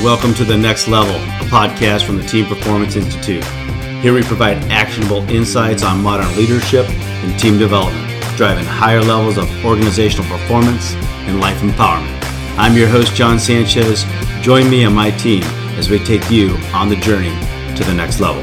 and welcome to The Next Level, a podcast from the Team Performance Institute. Here we provide actionable insights on modern leadership and team development, driving higher levels of organizational performance and life empowerment. I'm your host, John Sanchez. Join me and my team as we take you on the journey to the next level.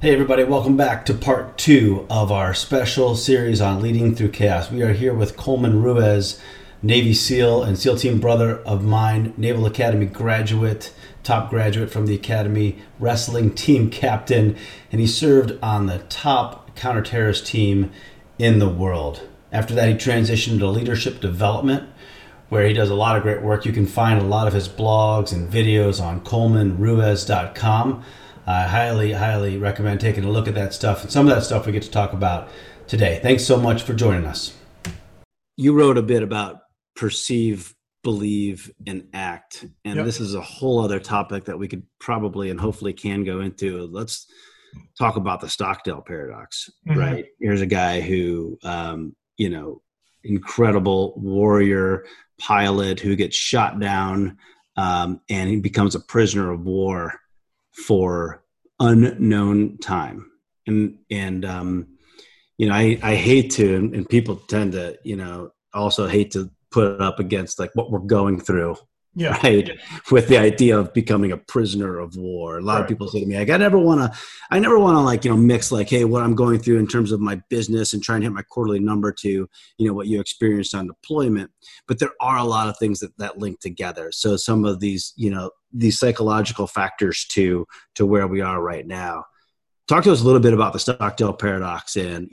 Hey everybody, welcome back to part two of our special series on leading through chaos. We are here with Coleman Ruiz, Navy SEAL and SEAL Team brother of mine, Naval Academy graduate, top graduate from the Academy, wrestling team captain, and he served on the top counterterrorist team in the world. After that, he transitioned to leadership development, where he does a lot of great work. You can find a lot of his blogs and videos on ColemanRuiz.com. I highly recommend taking a look at that stuff, and some of that stuff we get to talk about today. Thanks so much for joining us. You wrote a bit about perceive, believe, and act, and This is a whole other topic that we could probably and hopefully can go into. Let's talk about the Stockdale paradox, right? Here's a guy who, incredible warrior pilot who gets shot down, and he becomes a prisoner of war for unknown time. I hate to, and people tend to, also hate to put it up against like what we're going through, right? With the idea of becoming a prisoner of war. A lot of people say to me, like, I never want to mix like, hey, what I'm going through in terms of my business and trying to hit my quarterly number to, what you experienced on deployment. But there are a lot of things that link together. So some of these psychological factors to where we are right now. Talk to us a little bit about the Stockdale paradox and,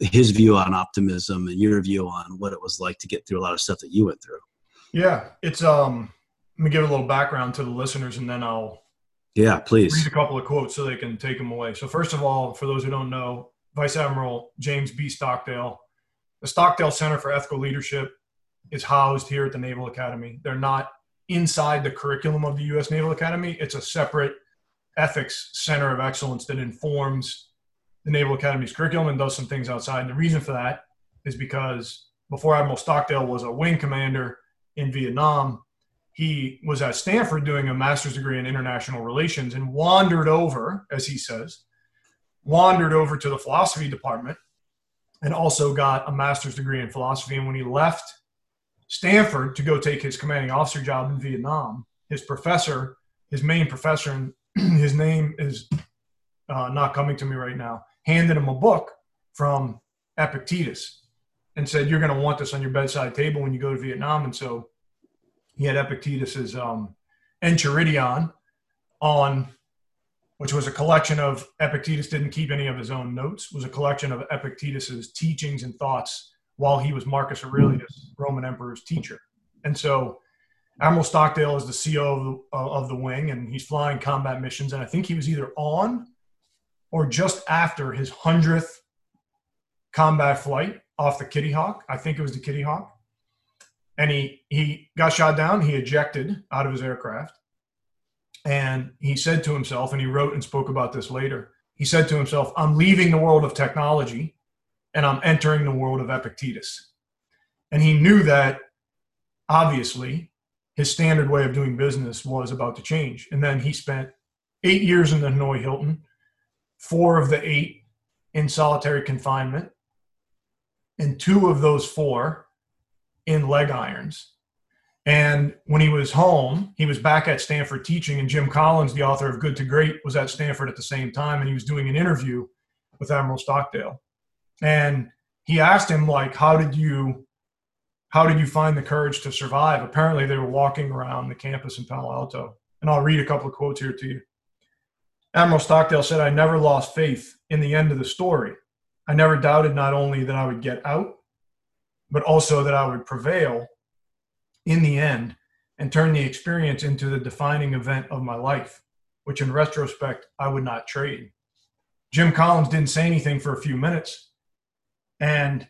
his view on optimism and your view on what it was like to get through a lot of stuff that you went through. Yeah. It's, let me give a little background to the listeners and then I'll read a couple of quotes so they can take them away. So first of all, for those who don't know, Vice Admiral James B. Stockdale, the Stockdale Center for Ethical Leadership is housed here at the Naval Academy. They're not inside the curriculum of the U.S. Naval Academy. It's a separate ethics center of excellence that informs the Naval Academy's curriculum and does some things outside. And the reason for that is because before Admiral Stockdale was a wing commander in Vietnam, he was at Stanford doing a master's degree in international relations and wandered over to the philosophy department and also got a master's degree in philosophy. And when he left Stanford to go take his commanding officer job in Vietnam, his main professor, his name is not coming to me right now, handed him a book from Epictetus and said, you're going to want this on your bedside table when you go to Vietnam. And so he had Epictetus's Enchiridion on, which was a collection of, Epictetus didn't keep any of his own notes, was a collection of Epictetus's teachings and thoughts while he was Marcus Aurelius, Roman emperor's teacher. And so Admiral Stockdale is the CO of the wing, and he's flying combat missions. And I think he was either on or just after his 100th combat flight off the Kitty Hawk. I think it was the Kitty Hawk. And he got shot down. He ejected out of his aircraft. And he said to himself, and he wrote and spoke about this later, he said to himself, I'm leaving the world of technology, and I'm entering the world of Epictetus. And he knew that, obviously, his standard way of doing business was about to change. And then he spent 8 years in the Hanoi Hilton, 4 of the 8 in solitary confinement, and 2 of those 4 in leg irons. And when he was home, he was back at Stanford teaching, and Jim Collins, the author of Good to Great, was at Stanford at the same time, and he was doing an interview with Admiral Stockdale. And he asked him, like, how did you find the courage to survive? Apparently they were walking around the campus in Palo Alto. And I'll read a couple of quotes here to you. Admiral Stockdale said, I never lost faith in the end of the story. I never doubted not only that I would get out, but also that I would prevail in the end and turn the experience into the defining event of my life, which in retrospect, I would not trade. Jim Collins didn't say anything for a few minutes. And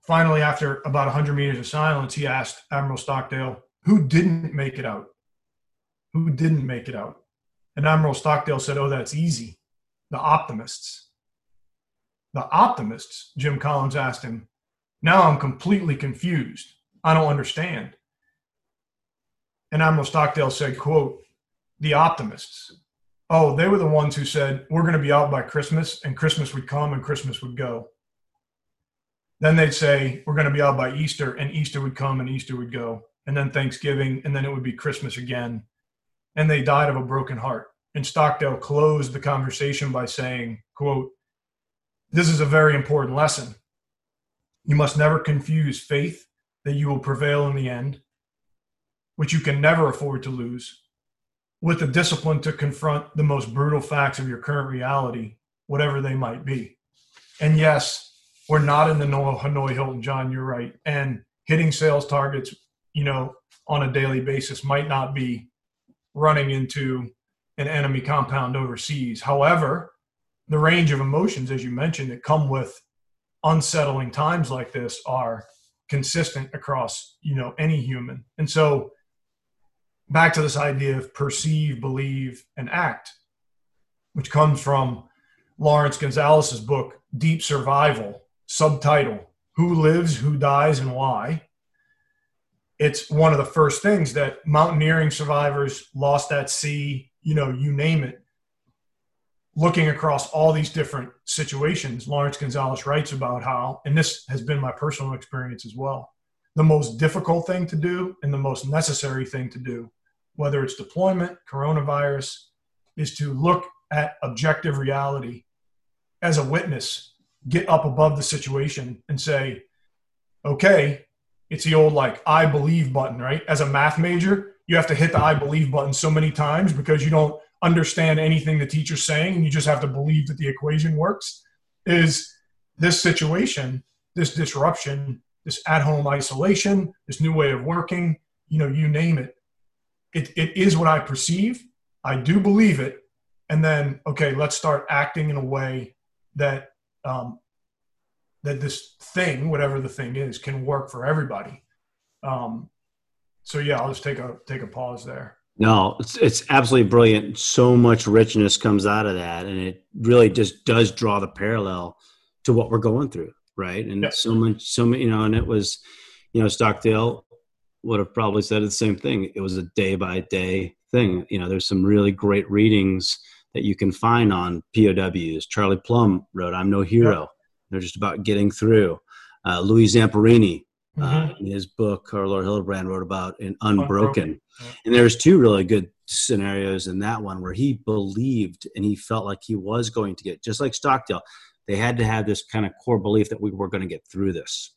finally, after about 100 meters of silence, he asked Admiral Stockdale, who didn't make it out? Who didn't make it out? And Admiral Stockdale said, oh, that's easy. The optimists. the optimists, Jim Collins asked him, "Now I'm completely confused. I don't understand." And Admiral Stockdale said, quote, "The optimists. Oh, they were the ones who said, we're going to be out by Christmas, and Christmas would come and Christmas would go. Then they'd say, we're going to be out by Easter, and Easter would come and Easter would go. And then Thanksgiving, and then it would be Christmas again. And they died of a broken heart." And Stockdale closed the conversation by saying, quote, "This is a very important lesson. You must never confuse faith that you will prevail in the end, which you can never afford to lose, with the discipline to confront the most brutal facts of your current reality, whatever they might be." And yes, we're not in the Hanoi Hilton, John, you're right. And hitting sales targets, you know, on a daily basis might not be running into an enemy compound overseas. However, the range of emotions, as you mentioned, that come with unsettling times like this are consistent across, you know, any human. And so back to this idea of perceive, believe, and act, which comes from Lawrence Gonzalez's book, Deep Survival, subtitle, Who Lives, Who Dies, and Why. It's one of the first things that mountaineering survivors, lost at sea, you know, you name it, looking across all these different situations, Lawrence Gonzalez writes about how, and this has been my personal experience as well, the most difficult thing to do and the most necessary thing to do, whether it's deployment, coronavirus, is to look at objective reality as a witness, get up above the situation and say, okay, it's the old like I believe button, right? As a math major, you have to hit the I believe button so many times because you don't understand anything the teacher's saying and you just have to believe that the equation works. Is this situation, this disruption, this at-home isolation, this new way of working, you know, you name it. It is what I perceive. I do believe it. And then, okay, let's start acting in a way that that this thing, whatever the thing is, can work for everybody. So yeah, I'll just take a pause there. No, it's absolutely brilliant. So much richness comes out of that. And it really just does draw the parallel to what we're going through. Right. And yes. so much, you know, and it was, you know, Stockdale would have probably said the same thing. It was a day by day thing. You know, there's some really great readings that you can find on POWs. Charlie Plumb wrote, "I'm No Hero." Yeah. They're just about getting through. Louis Zamperini, in his book, or Laura Hillenbrand wrote about in Unbroken. Yeah. And there's two really good scenarios in that one where he believed and he felt like he was going to get, just like Stockdale, they had to have this kind of core belief that we were going to get through this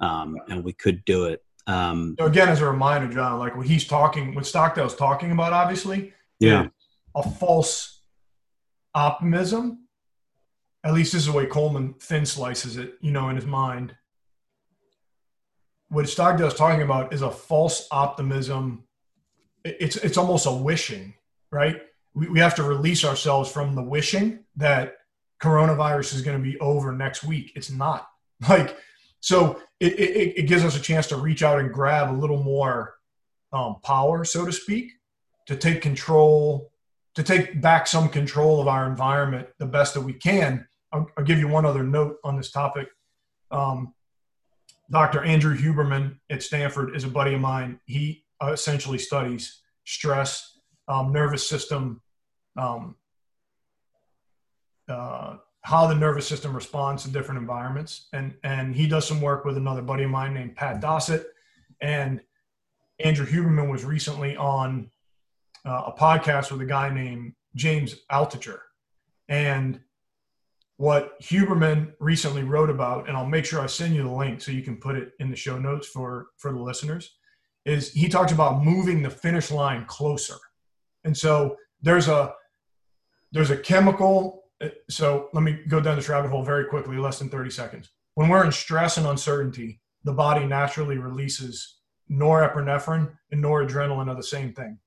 and we could do it. So again, as a reminder, John, like what Stockdale's talking about, obviously, yeah, a false optimism. At least this is the way Coleman thin slices it, you know, in his mind. What Stockdale's talking about is a false optimism. It's almost a wishing, right? We have to release ourselves from the wishing that coronavirus is going to be over next week. It's not. Like, so it gives us a chance to reach out and grab a little more power, so to speak, to take control, to take back some control of our environment the best that we can. I'll give you one other note on this topic. Dr. Andrew Huberman at Stanford is a buddy of mine. He essentially studies stress, nervous system, how the nervous system responds to different environments. And he does some work with another buddy of mine named Pat Dossett. And Andrew Huberman was recently on a podcast with a guy named James Altucher. And what Huberman recently wrote about, and I'll make sure I send you the link so you can put it in the show notes for the listeners, is he talked about moving the finish line closer. And so there's a chemical. So let me go down this rabbit hole very quickly, less than 30 seconds. When we're in stress and uncertainty, the body naturally releases norepinephrine and noradrenaline are the same thing.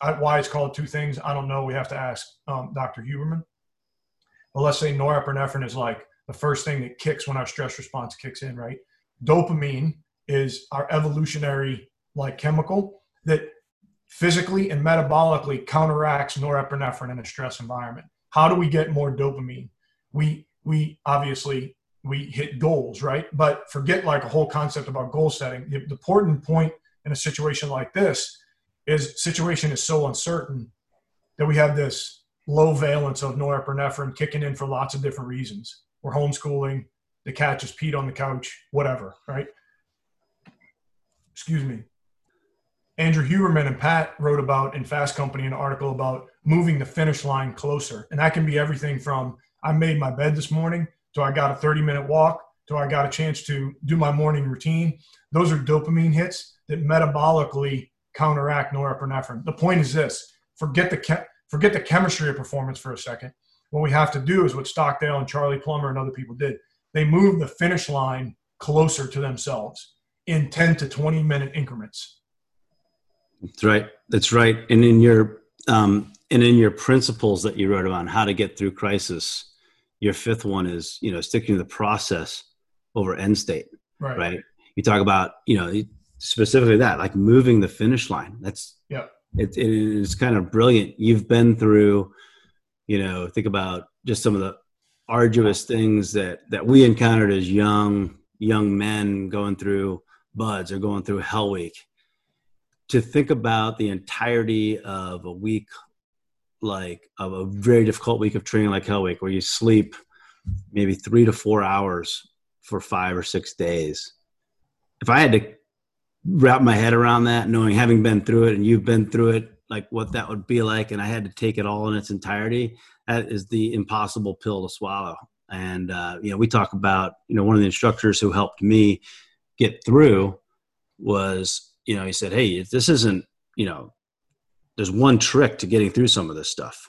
Why it's called two things, I don't know. We have to ask Dr. Huberman. But let's say norepinephrine is like the first thing that kicks when our stress response kicks in, right? Dopamine is our evolutionary like chemical that physically and metabolically counteracts norepinephrine in a stress environment. How do we get more dopamine? We we hit goals, right? But forget like a whole concept about goal setting. The important point in a situation like this is situation is so uncertain that we have this low valence of norepinephrine kicking in for lots of different reasons. We're homeschooling, the cat just peed on the couch, whatever, right? Excuse me. Andrew Huberman and Pat wrote about in Fast Company an article about moving the finish line closer. And that can be everything from I made my bed this morning to I got a 30-minute walk to I got a chance to do my morning routine. Those are dopamine hits that metabolically counteract norepinephrine. The point is this. Forget the chemistry of performance for a second. What we have to do is what Stockdale and Charlie Plumb and other people did. They moved the finish line closer to themselves in 10 to 20-minute increments. That's right. That's right. And in your principles that you wrote about how to get through crisis, your fifth one is, you know, sticking to the process over end state, right? You talk about, you know, specifically that, like moving the finish line. That's, yeah, it is kind of brilliant. You've been through, you know, think about just some of the arduous things that we encountered as young men going through BUDS or going through Hell Week. To think about the entirety of a week, like of a very difficult week of training like Hell Week, where you sleep maybe 3 to 4 hours for 5 or 6 days. If I had to wrap my head around that, knowing having been through it and you've been through it, like what that would be like, and I had to take it all in its entirety, that is the impossible pill to swallow. And, you know, we talk about, you know, one of the instructors who helped me get through was, you know, he said, hey, this isn't, you know, there's one trick to getting through some of this stuff,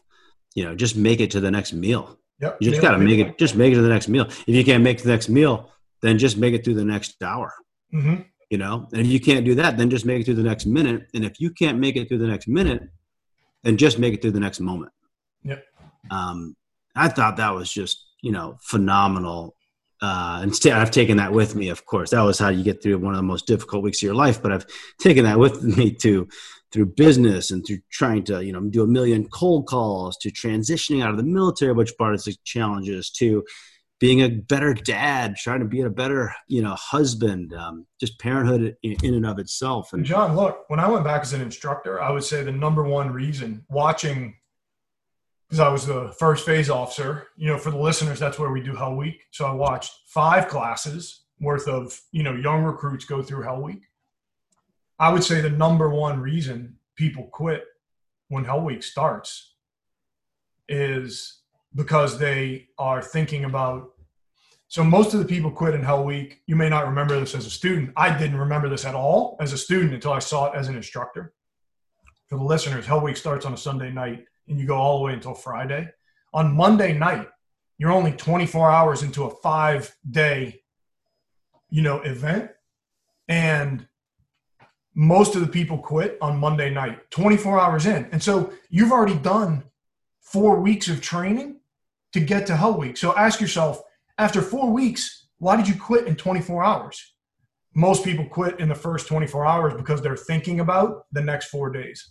you know, just make it to the next meal. Yep. You just got to make it to the next meal. If you can't make it to the next meal, then just make it through the next hour, mm-hmm. You know, and if you can't do that, then just make it through the next minute. And if you can't make it through the next minute, then just make it through the next moment. Yep. I thought that was just, you know, phenomenal. Instead, I've taken that with me, of course. That was how you get through one of the most difficult weeks of your life. But I've taken that with me through business and through trying to, you know, do 1 million cold calls, to transitioning out of the military, which brought us challenges, to being a better dad, trying to be a better, you know, husband, just parenthood in and of itself. And John, look, when I went back as an instructor, I would say the number one reason watching, because I was the first phase officer, you know, for the listeners, that's where we do Hell Week. So I watched 5 classes worth of, you know, young recruits go through Hell Week. I would say the number one reason people quit when Hell Week starts is because they are thinking about, so most of the people quit in Hell Week. You may not remember this as a student. I didn't remember this at all as a student until I saw it as an instructor. For the listeners, Hell Week starts on a Sunday night, and you go all the way until Friday. On Monday night, you're only 24 hours into a 5-day, you know, event. And most of the people quit on Monday night, 24 hours in. And so you've already done 4 weeks of training to get to Hell Week. So ask yourself, after 4 weeks, why did you quit in 24 hours? Most people quit in the first 24 hours because they're thinking about the next 4 days.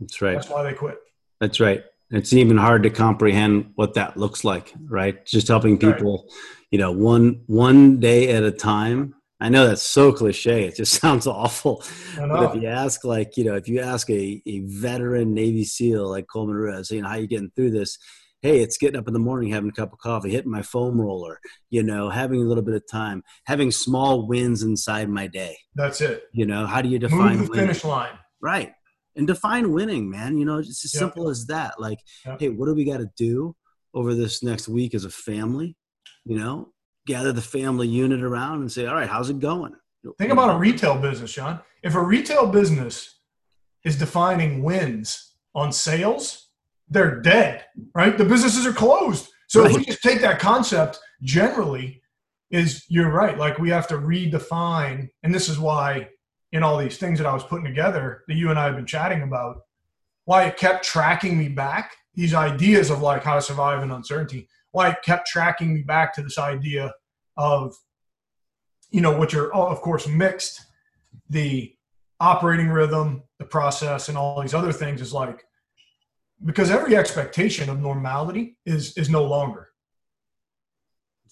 That's right. That's why they quit. That's right. It's even hard to comprehend what that looks like, right? Just helping people, you know, one day at a time. I know that's so cliche. It just sounds awful. But if you ask, like, you know, if you ask a veteran Navy SEAL like Coleman Ruiz, you know, how are you getting through this? Hey, it's getting up in the morning, having a cup of coffee, hitting my foam roller, you know, having a little bit of time, having small wins inside my day. That's it. You know, how do you define Move the winning? Finish line? Right. And define winning, man. You know, it's as simple as that. Like, hey, what do we got to do over this next week as a family? You know, gather the family unit around and say, all right, how's it going? Think about a retail business, John. If a retail business is defining wins on sales, they're dead, right? The businesses are closed. So if we just take that concept generally, is you're right. Like, we have to redefine, and this is why in all these things that I was putting together that you and I have been chatting about, why it kept tracking me back, these ideas of like how to survive in uncertainty, why it kept tracking me back to this idea of, you know, which are, of course, mixed, the operating rhythm, the process, and all these other things, is like, because every expectation of normality is no longer.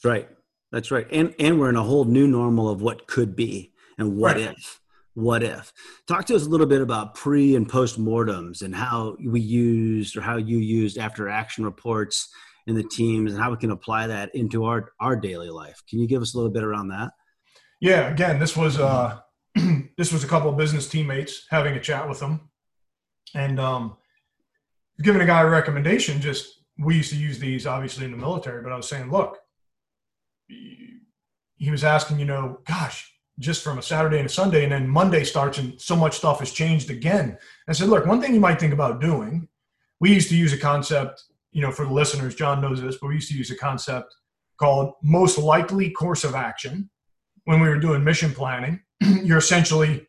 That's right. That's right. And we're in a whole new normal of what could be and what if. What if? Talk to us a little bit about pre and post mortems and how we used or how you used after action reports in the teams and how we can apply that into our daily life. Can you give us a little bit around that? Yeah. Again, this was a couple of business teammates having a chat with them, and giving a guy a recommendation. Just we used to use these obviously in the military, but I was saying, look, he was asking, you know, gosh, just from a Saturday and a Sunday, and then Monday starts and so much stuff has changed again. I said, look, one thing you might think about doing, we used to use a concept, you know, for the listeners, John knows this, but we used to use a concept called most likely course of action. When we were doing mission planning, you're essentially,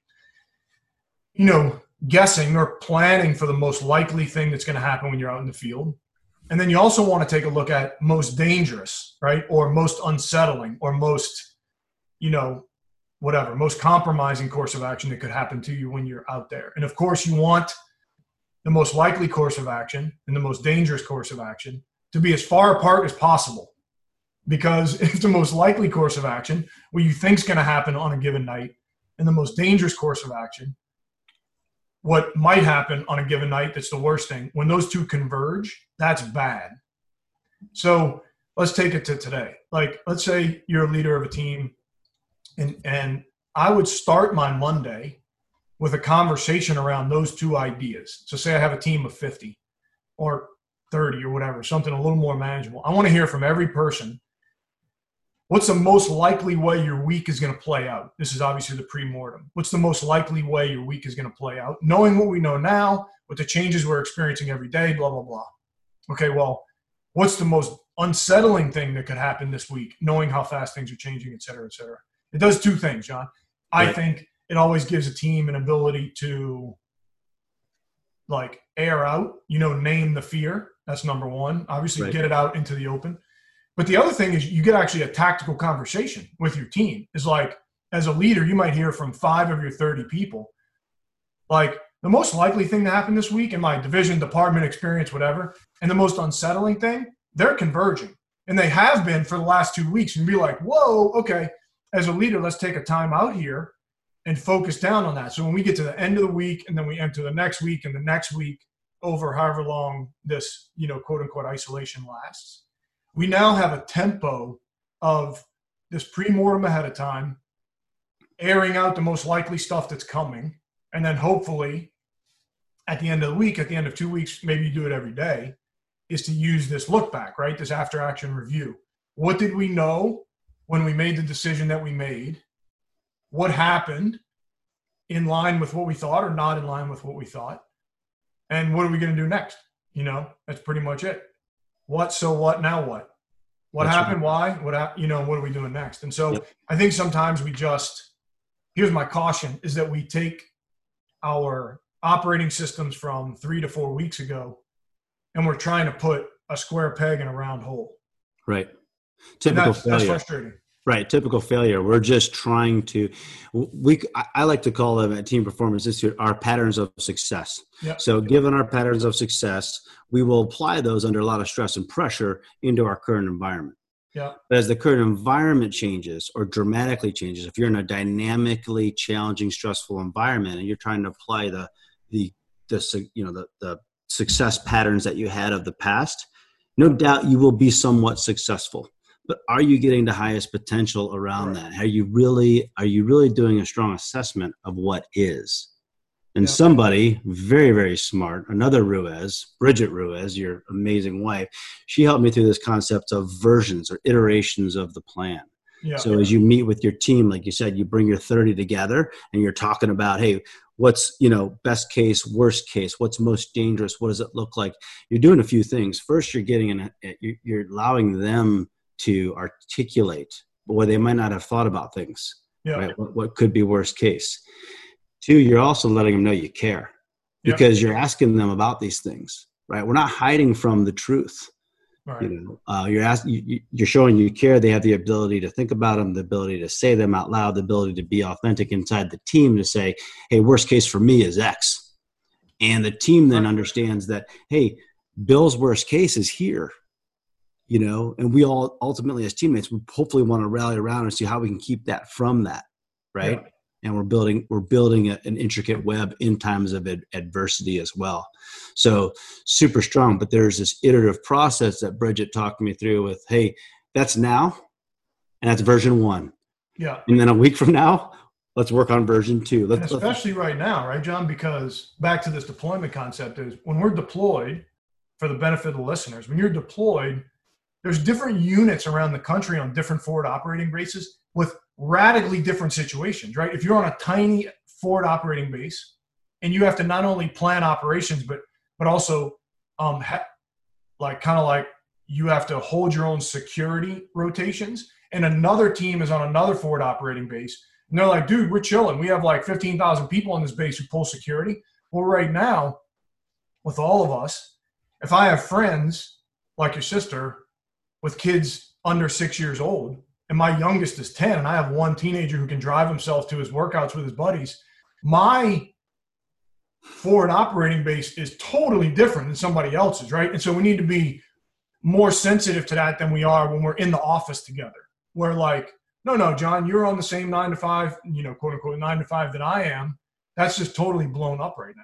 you know, guessing or planning for the most likely thing that's going to happen when you're out in the field. And then you also want to take a look at most dangerous, right? Or most unsettling or most, you know, whatever, most compromising course of action that could happen to you when you're out there. And of course you want the most likely course of action and the most dangerous course of action to be as far apart as possible, because it's the most likely course of action, what you think is going to happen on a given night, and the most dangerous course of action, what might happen on a given night, that's the worst thing. When those two converge, that's bad. So let's take it to today. Like, let's say you're a leader of a team, And I would start my Monday with a conversation around those two ideas. So say I have a team of 50 or 30 or whatever, something a little more manageable. I want to hear from every person, what's the most likely way your week is going to play out? This is obviously the pre-mortem. What's the most likely way your week is going to play out? Knowing what we know now, with the changes we're experiencing every day, blah, blah, blah. Okay, well, what's the most unsettling thing that could happen this week? Knowing how fast things are changing, et cetera, et cetera. It does two things, John. I think it always gives a team an ability to, like, air out, you know, name the fear. That's number one. Obviously, get it out into the open. But the other thing is you get actually a tactical conversation with your team. It's like, as a leader, you might hear from 5 of your 30 people, like, the most likely thing to happen this week in my division, department, experience, whatever, and the most unsettling thing, they're converging. And they have been for the last 2 weeks. And be like, whoa, okay. As a leader, let's take a time out here and focus down on that. So when we get to the end of the week and then we enter the next week and the next week over however long this, you know, quote unquote isolation lasts, we now have a tempo of this pre-mortem ahead of time, airing out the most likely stuff that's coming. And then hopefully at the end of the week, at the end of 2 weeks, maybe you do it every day, is to use this look back, right? This after action review. What did we know when we made the decision that we made? What happened in line with what we thought or not in line with what we thought? And what are we going to do next? You know, that's pretty much it. What, so what, now what? What that's happened, right. Why, what, you know, what are we doing next? And so I think sometimes we just, here's my caution, is that we take our operating systems from 3 to 4 weeks ago and we're trying to put a square peg in a round hole. Right. Typical failure. That's frustrating. Right. Typical failure. We're just trying to, I like to call them at Team Performance Institute our patterns of success. Yep. So given our patterns of success, we will apply those under a lot of stress and pressure into our current environment. Yeah. But as the current environment changes or dramatically changes, if you're in a dynamically challenging, stressful environment and you're trying to apply the success patterns that you had of the past, no doubt you will be somewhat successful. But are you getting the highest potential around that? Are you really doing a strong assessment of what is? And somebody very, very smart, another Ruiz, Bridget Ruiz, your amazing wife, she helped me through this concept of versions or iterations of the plan. Yeah. So as you meet with your team, like you said, you bring your 30 together and you're talking about, hey, what's, you know, best case, worst case, what's most dangerous? What does it look like? You're doing a few things. First, you're allowing them to articulate where they might not have thought about things, right? What could be worst case. 2, you're also letting them know you care because you're asking them about these things, right? We're not hiding from the truth. Right. You know, you're showing you care. They have the ability to think about them, the ability to say them out loud, the ability to be authentic inside the team to say, hey, worst case for me is X. And the team then understands that, hey, Bill's worst case is here. you know, and we all ultimately as teammates, we hopefully want to rally around and see how we can keep that from that. Right. Yeah. And we're building an intricate web in times of adversity as well. So super strong, but there's this iterative process that Bridget talked me through with, hey, that's now, and that's version one. Yeah. And then a week from now, let's work on version two. Especially right now, right, John? Because back to this deployment concept is when we're deployed, for the benefit of the listeners, when you're deployed, there's different units around the country on different forward operating bases with radically different situations, right? If you're on a tiny forward operating base and you have to not only plan operations, but also you have to hold your own security rotations, and another team is on another forward operating base. And they're like, dude, we're chilling. We have like 15,000 people on this base who pull security. Well, right now, with all of us, if I have friends like your sister with kids under 6 years old, and my youngest is 10, and I have one teenager who can drive himself to his workouts with his buddies, my forward operating base is totally different than somebody else's, right? And so we need to be more sensitive to that than we are when we're in the office together. We're like, no, John, you're on the same 9 to 5, you know, quote unquote 9 to 5 that I am. That's just totally blown up right now.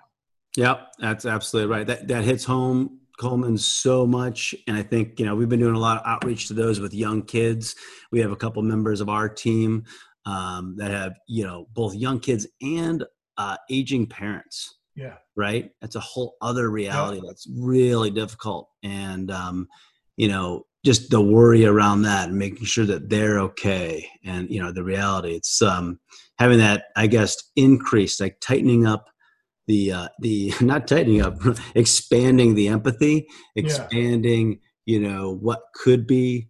Yeah, that's absolutely right. That hits home, Coleman, so much. And I think, you know, we've been doing a lot of outreach to those with young kids. We have a couple members of our team that have, you know, both young kids and aging parents. Yeah. Right. That's a whole other reality. That's really difficult. And, you know, just the worry around that and making sure that they're okay. And, you know, the reality, it's having that, I guess, increase, like tightening up expanding the empathy, expanding, you know, what could be,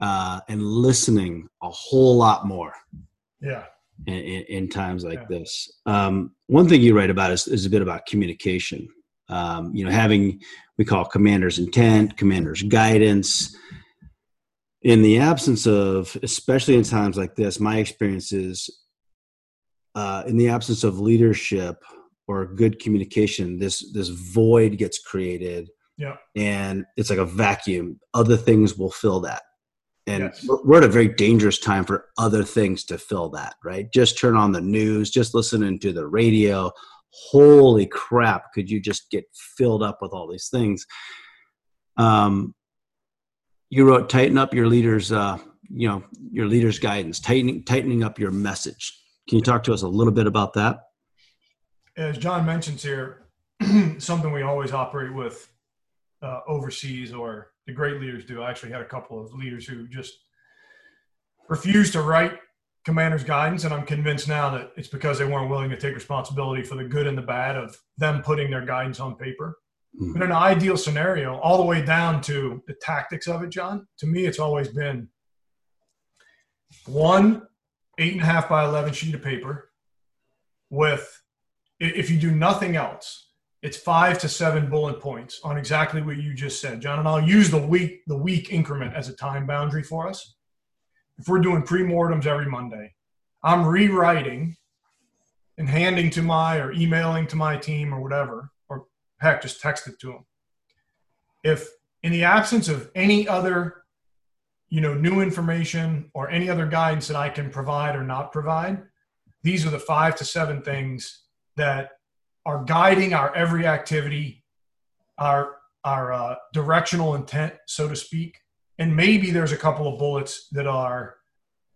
and listening a whole lot more. Yeah. In times like this. One thing you write about is a bit about communication. You know, having, we call commander's intent, commander's guidance. In the absence of, especially in times like this, my experience is in the absence of leadership or good communication, this void gets created. Yeah. And it's like a vacuum. Other things will fill that. And we're at a very dangerous time for other things to fill that, right? Just turn on the news, just listening to the radio. Holy crap, could you just get filled up with all these things? You wrote, tighten up your leaders, your leaders' guidance, tightening up your message. Can you talk to us a little bit about that? As John mentions here, something we always operate with overseas, or the great leaders do. I actually had a couple of leaders who just refused to write commander's guidance, and I'm convinced now that it's because they weren't willing to take responsibility for the good and the bad of them putting their guidance on paper. Mm-hmm. But in an ideal scenario, all the way down to the tactics of it, John, to me, it's always been 1 8.5 by 11 sheet of paper with, if you do nothing else, it's 5 to 7 bullet points on exactly what you just said, John. And I'll use the week increment as a time boundary for us. If we're doing pre-mortems every Monday, I'm rewriting and handing to my, or emailing to my team or whatever, or heck, just text it to them. If in the absence of any other, you know, new information or any other guidance that I can provide or not provide, these are the 5 to 7 things that are guiding our every activity, our directional intent, so to speak. And maybe there's a couple of bullets that are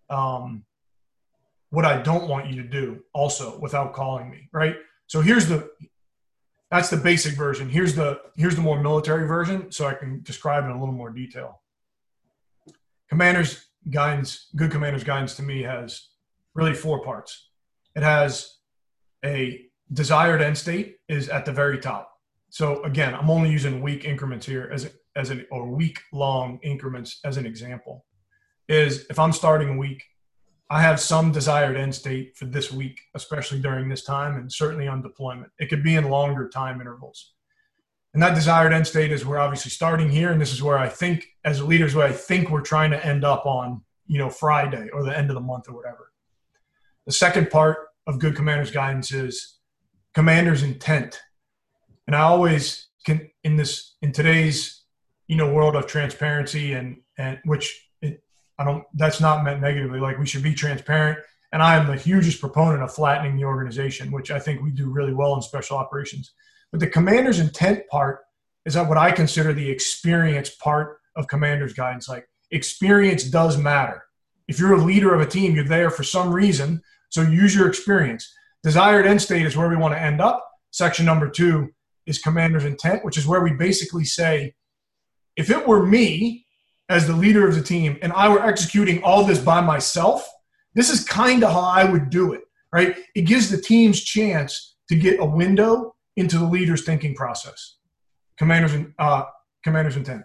what I don't want you to do also without calling me, right? So that's the basic version. Here's the more military version, so I can describe it in a little more detail. Commander's guidance, good commander's guidance to me has really 4 parts. It has a desired end state is at the very top. So again, I'm only using week increments here or week long increments as an example. Is if I'm starting a week, I have some desired end state for this week, especially during this time, and certainly on deployment. It could be in longer time intervals. And that desired end state is, we're obviously starting here, and this is where I think, as leaders, where I think we're trying to end up on, you know, Friday or the end of the month or whatever. The second part of good commander's guidance is commander's intent. And I always can, in today's world of transparency and which it, that's not meant negatively. Like, we should be transparent. And I am the hugest proponent of flattening the organization, which I think we do really well in special operations. But the commander's intent part is that what I consider the experience part of commander's guidance. Like, experience does matter. If you're a leader of a team, you're there for some reason. So use your experience. Desired end state is where we want to end up. Section number 2 is commander's intent, which is where we basically say, if it were me as the leader of the team and I were executing all this by myself, this is kind of how I would do it, right? It gives the team's chance to get a window into the leader's thinking process. Commander's intent.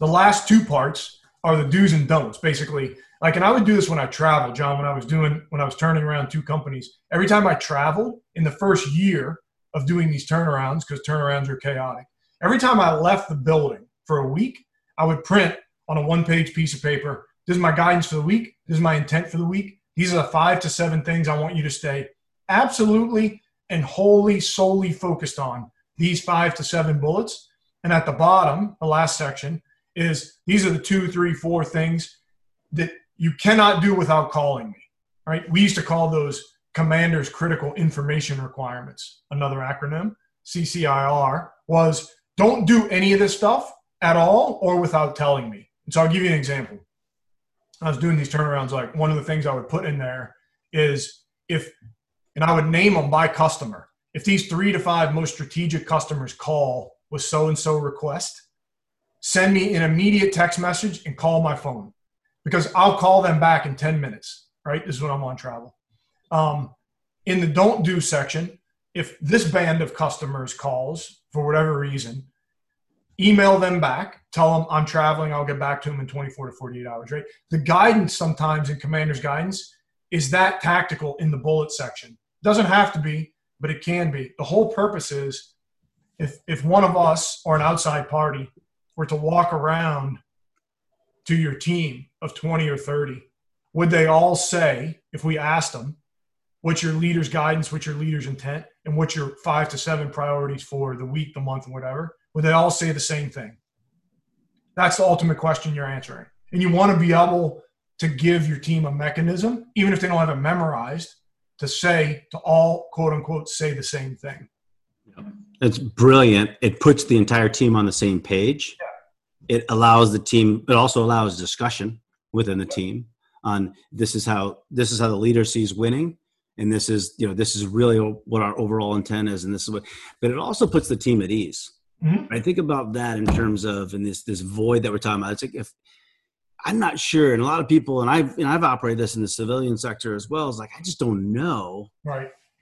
The last two parts are the do's and don'ts, basically. Like, and I would do this when I traveled, John, when I was turning around 2 companies. Every time I traveled in the first year of doing these turnarounds, because turnarounds are chaotic, every time I left the building for a week, I would print on a 1-page piece of paper, this is my guidance for the week, this is my intent for the week, these are the 5 to 7 things I want you to stay absolutely and wholly, solely focused on, these 5 to 7 bullets. And at the bottom, the last section, is these are the 2, 3, 4 things that you cannot do without calling me, right? We used to call those Commander's Critical Information Requirements. Another acronym, CCIR, was don't do any of this stuff at all or without telling me. And so I'll give you an example. I was doing these turnarounds, like, one of the things I would put in there is if, and I would name them by customer, if these 3 to 5 most strategic customers call with so-and-so request, send me an immediate text message and call my phone, because I'll call them back in 10 minutes, right? This is when I'm on travel. In the don't do section, if this band of customers calls for whatever reason, email them back, tell them I'm traveling, I'll get back to them in 24 to 48 hours, right? The guidance sometimes in commander's guidance is that tactical in the bullet section. It doesn't have to be, but it can be. The whole purpose is if one of us or an outside party were to walk around to your team of 20 or 30, would they all say, if we asked them, what's your leader's guidance, what's your leader's intent, and what's your 5 to 7 priorities for the week, the month, and whatever, would they all say the same thing? That's the ultimate question you're answering. And you want to be able to give your team a mechanism, even if they don't have it memorized, to say, to all, quote unquote, say the same thing. That's brilliant. It puts the entire team on the same page. Yeah. It allows the team, it also allows discussion within the team on this is how the leader sees winning. And this is, this is really what our overall intent is. And this is what, but it also puts the team at ease. Mm-hmm. I think about that in terms of, and this void that we're talking about, it's like, if I'm not sure. And a lot of people, and I've operated this in the civilian sector as well. It's like, I just don't know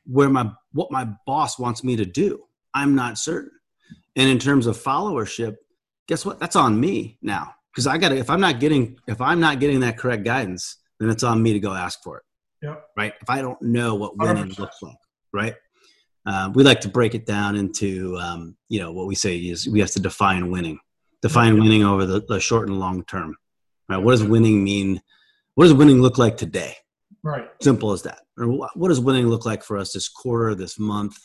where what my boss wants me to do. I'm not certain. And in terms of followership, guess what? That's on me now. Because if I'm not getting that correct guidance, then it's on me to go ask for it. Yep. Right. If I don't know what winning 100%. Looks like, right. We like to break it down into, what we say is we have to define winning, winning over the short and long term. Right. What does winning mean? What does winning look like today? Right. Simple as that. Or what does winning look like for us this quarter, this month?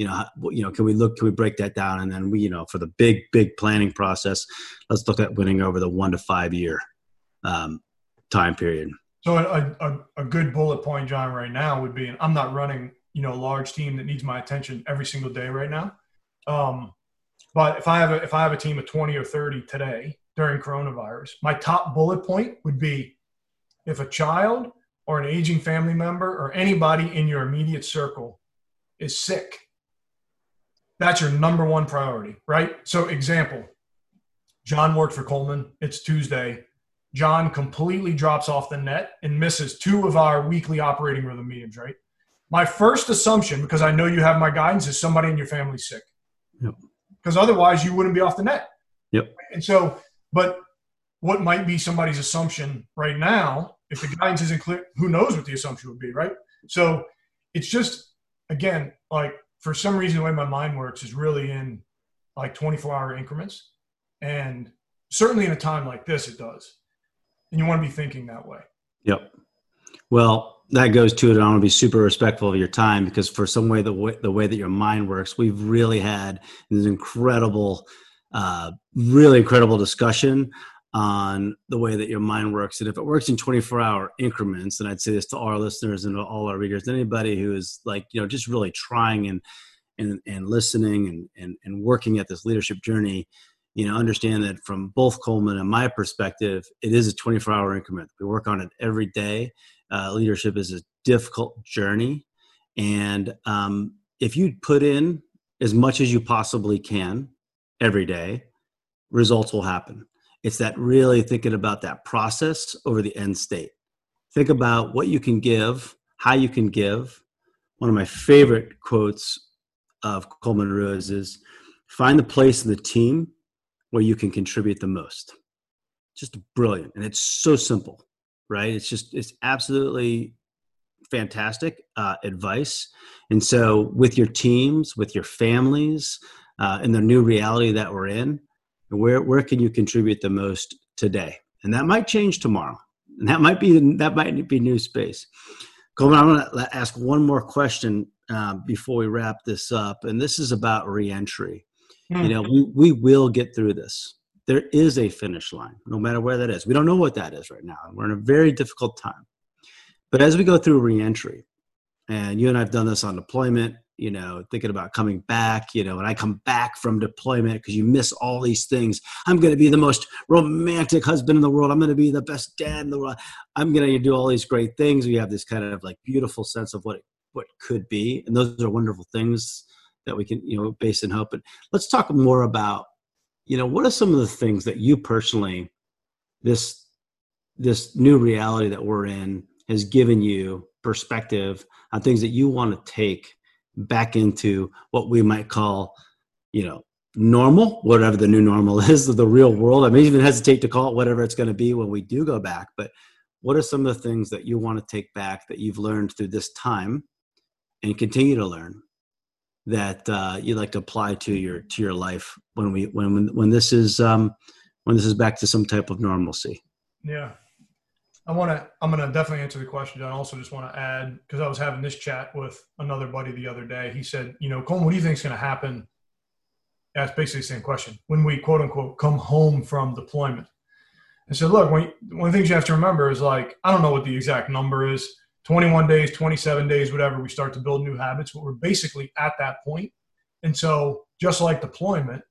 Can we break that down? And then we, for the big planning process, let's look at winning over the 1 to 5 year time period. So a good bullet point, John, right now would be, and I'm not running, a large team that needs my attention every single day right now. But if I have a team of 20 or 30 today during coronavirus, my top bullet point would be if a child or an aging family member or anybody in your immediate circle is sick, that's your number one priority, right? So example, John worked for Coleman. It's Tuesday. John completely drops off the net and misses 2 of our weekly operating rhythm meetings, right? My first assumption, because I know you have my guidance, is somebody in your family's sick. Yep. Because otherwise you wouldn't be off the net. Yep. And so, but what might be somebody's assumption right now, if the guidance isn't clear, who knows what the assumption would be, right? So it's just, again, like, for some reason, the way my mind works is really in like 24-hour increments. And certainly in a time like this, it does. And you want to be thinking that way. Yep. Well, that goes to it. I want to be super respectful of your time, because for some way, the way that your mind works, we've really had this incredible Really incredible discussion on the way that your mind works. And if it works in 24-hour increments, and I'd say this to all our listeners and to all our readers, anybody who is like, you know, just really trying and listening and working at this leadership journey, you know, understand that from both Coleman and my perspective, it is a 24-hour increment. We work on it every day. Leadership is a difficult journey. And if you put in as much as you possibly can every day, results will happen. It's that really thinking about that process over the end state. Think about what you can give, how you can give. One of my favorite quotes of Coleman Ruiz is, find the place in the team where you can contribute the most. Just brilliant. And it's so simple, right? It's absolutely fantastic advice. And so with your teams, with your families, and the new reality that we're in, where can you contribute the most today? And that might change tomorrow. And that might be new space. Coleman, I'm going to ask one more question before we wrap this up. And this is about reentry. You know, we will get through this. There is a finish line, no matter where that is. We don't know what that is right now. We're in a very difficult time. But as we go through reentry, and you and I have done this on deployment, you know, thinking about coming back, you know, when I come back from deployment, because you miss all these things. I'm going to be the most romantic husband in the world. I'm going to be the best dad in the world. I'm going to do all these great things. We have this kind of like beautiful sense of what could be. And those are wonderful things that we can, you know, base in hope. But let's talk more about, you know, what are some of the things that you personally, this new reality that we're in has given you perspective on things that you want to take back into what we might call, you know, normal, whatever the new normal is, the real world. I may even hesitate to call it whatever it's going to be when we do go back. But what are some of the things that you want to take back that you've learned through this time and continue to learn that you'd like to apply to your life when this is back to some type of normalcy? Yeah. I'm going to definitely answer the question. I also just want to add, because I was having this chat with another buddy the other day. He said, you know, Coleman, what do you think is going to happen? That's basically the same question. When we, quote unquote, come home from deployment. I said, look, one of the things you have to remember is, like, I don't know what the exact number is, 21 days, 27 days, whatever, we start to build new habits, but we're basically at that point. And so just like deployment,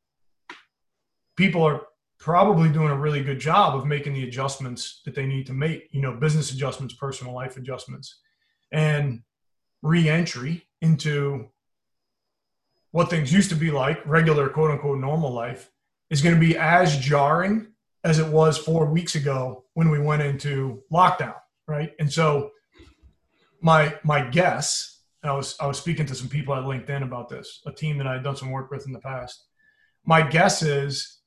people are probably doing a really good job of making the adjustments that they need to make, you know, business adjustments, personal life adjustments, and re-entry into what things used to be like regular, quote unquote, normal life is going to be as jarring as it was 4 weeks ago when we went into lockdown. Right. And so my guess, and I was speaking to some people at LinkedIn about this, a team that I'd done some work with in the past. My guess is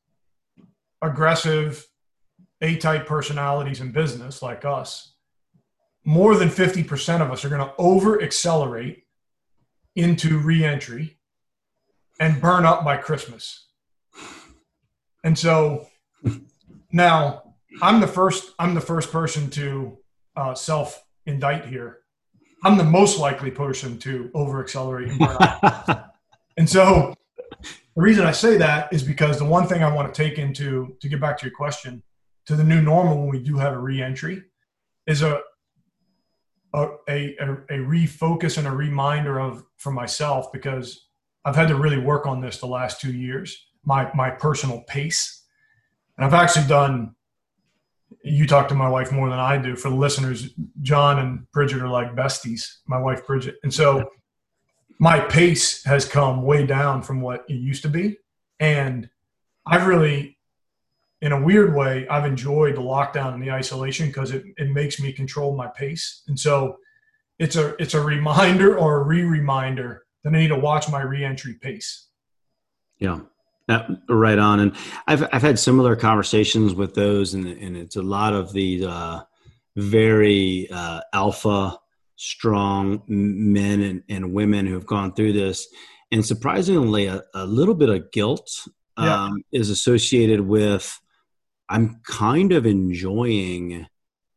aggressive A-type personalities in business like us, more than 50% of us are going to over accelerate into reentry and burn up by Christmas. And so now I'm the first person to self indict here. I'm the most likely person to over accelerate and burn up. And so the reason I say that is because the one thing I want to take into, to get back to your question, to the new normal when we do have a re-entry, is a refocus and a reminder of, for myself, because I've had to really work on this the last 2 years, my personal pace. And I've actually done, you talk to my wife more than I do. For the listeners, John and Bridget are like besties, my wife Bridget. And so my pace has come way down from what it used to be. And I've really, in a weird way, I've enjoyed the lockdown and the isolation because it makes me control my pace. And so it's a reminder or a re-reminder that I need to watch my reentry pace. Yeah, right on. And I've had similar conversations with those, and it's a lot of these very alpha strong men and women who've gone through this. And surprisingly, a little bit of guilt is associated with, I'm kind of enjoying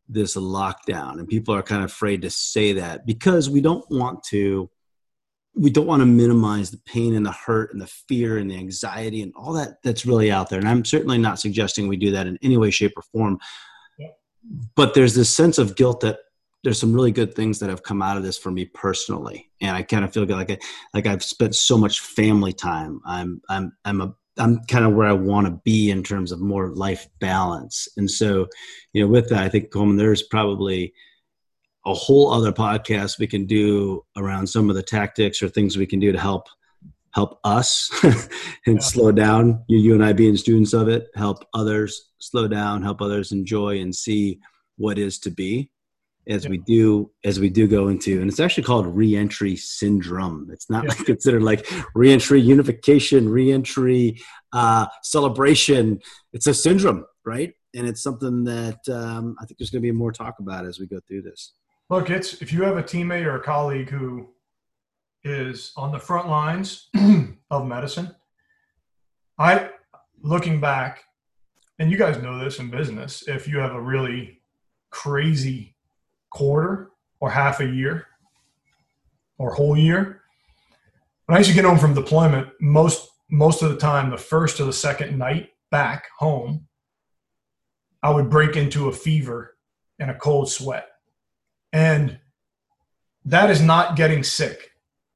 this lockdown. And people are kind of afraid to say that because we don't want to we don't want to minimize the pain and the hurt and the fear and the anxiety and all that that's really out there. And I'm certainly not suggesting we do that in any way, shape, or form. Yeah. But there's this sense of guilt that there's some really good things that have come out of this for me personally. And I kind of feel like I've spent so much family time. I'm kind of where I want to be in terms of more life balance. And so, you know, with that, I think, Coleman, there's probably a whole other podcast we can do around some of the tactics or things we can do to help us and slow down, you and I being students of it, help others slow down, help others enjoy and see what is to be as we do go into, and it's actually called reentry syndrome. It's not like considered like reentry unification, reentry celebration. It's a syndrome, right? And it's something that I think there's going to be more talk about as we go through this. Look, if you have a teammate or a colleague who is on the front lines of medicine, looking back, and you guys know this in business, if you have a really crazy quarter or half a year or whole year, when I used to get home from deployment, most of the time, the first or the second night back home, I would break into a fever and a cold sweat. And that is not getting sick.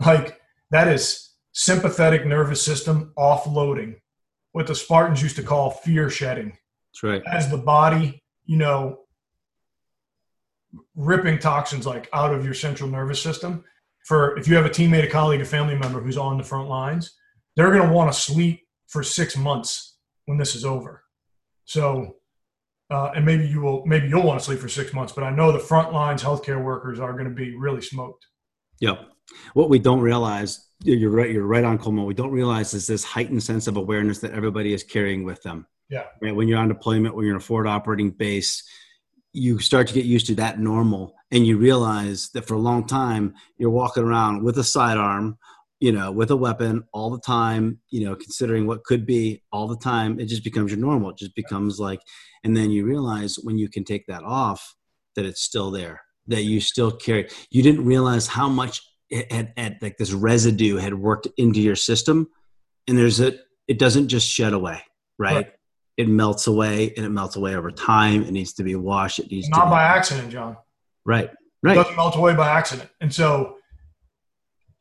Like, that is sympathetic nervous system offloading, what the Spartans used to call fear shedding. That's right. As the body, you know, ripping toxins like out of your central nervous system. For if you have a teammate, a colleague, a family member who's on the front lines, they're going to want to sleep for 6 months when this is over. So, and maybe you'll want to sleep for 6 months, but I know the front lines healthcare workers are going to be really smoked. Yep. What we don't realize, you're right on, Coleman, what we don't realize is this heightened sense of awareness that everybody is carrying with them. Yeah. Right? When you're on deployment, when you're in a forward operating base, you start to get used to that normal, and you realize that for a long time, you're walking around with a sidearm, you know, with a weapon all the time, you know, considering what could be all the time. It just becomes your normal. It just becomes like, and then you realize when you can take that off, that it's still there, that you still carry. You didn't realize how much it had like this residue had worked into your system. And it doesn't just shed away, right? It melts away, and it melts away over time. It needs to be washed. It needs not to by accident, John. Right. It doesn't melt away by accident. And so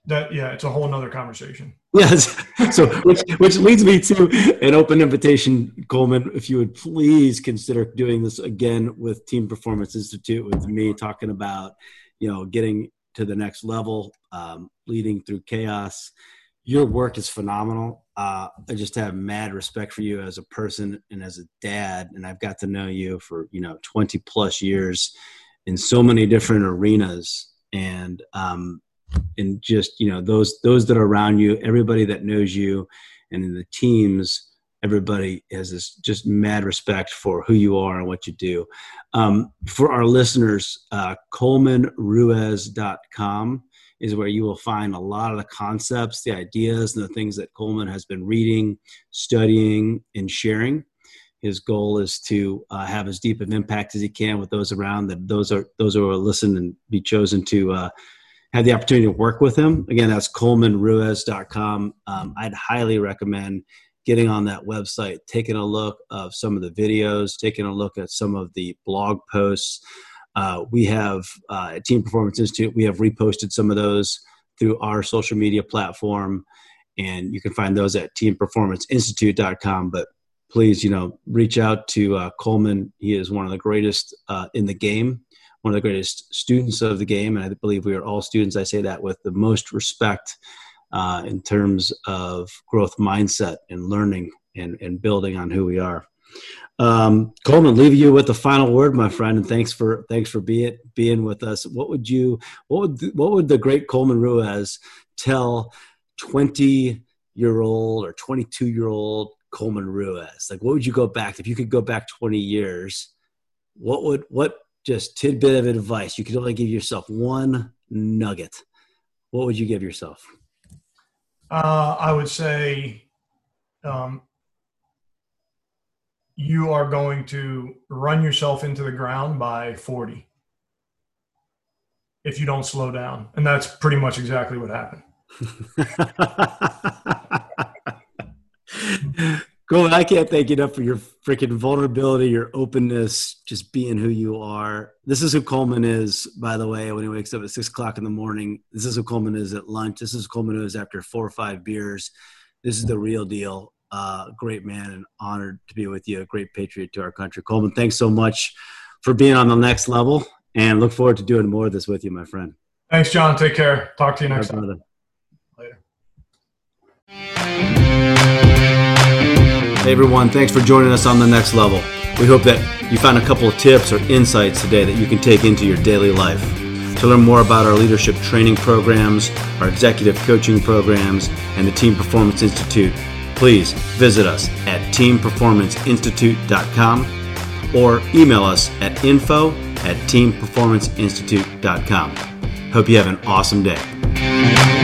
that, yeah, it's a whole nother conversation. Yes. So which leads me to an open invitation, Coleman, if you would please consider doing this again with Team Performance Institute, with me talking about, you know, getting to the next level, leading through chaos. Your work is phenomenal. I just have mad respect for you as a person and as a dad. And I've got to know you for, you know, 20 plus years in so many different arenas. And just, you know, those that are around you, everybody that knows you, and in the teams, everybody has this just mad respect for who you are and what you do. For our listeners, ColemanRuiz.com is where you will find a lot of the concepts, the ideas, and the things that Coleman has been reading, studying, and sharing. His goal is to have as deep an impact as he can with those around, that those who are listened and be chosen to have the opportunity to work with him. Again, that's ColemanRuiz.com. I'd highly recommend getting on that website, taking a look of some of the videos, taking a look at some of the blog posts. We have at Team Performance Institute, we have reposted some of those through our social media platform, and you can find those at teamperformanceinstitute.com. But please, you know, reach out to Coleman. He is one of the greatest in the game, one of the greatest students of the game. And I believe we are all students. I say that with the most respect in terms of growth mindset and learning and building on who we are. Coleman, leave you with the final word, my friend, and thanks for being with us. What would the great Coleman Ruiz tell 20-year-old or 22-year-old Coleman Ruiz? Like, what would you go back, if you could go back 20 years, what just tidbit of advice, you could only give yourself one nugget, what would you give yourself? I would say, you are going to run yourself into the ground by 40 if you don't slow down. And that's pretty much exactly what happened. Coleman, I can't thank you enough for your freaking vulnerability, your openness, just being who you are. This is who Coleman is, by the way, when he wakes up at 6 o'clock in the morning. This is who Coleman is at lunch. This is who Coleman is after 4 or 5 beers. This is the real deal. Great man, and honored to be with you. A great patriot to our country. Coleman, thanks so much for being on The Next Level, and look forward to doing more of this with you, my friend. Thanks, John. Take care. Talk to you next time. Later. Hey, everyone. Thanks for joining us on The Next Level. We hope that you found a couple of tips or insights today that you can take into your daily life. To learn more about our leadership training programs, our executive coaching programs, and the Team Performance Institute, please visit us at teamperformanceinstitute.com. or email us at info@teamperformanceinstitute.com. Hope you have an awesome day.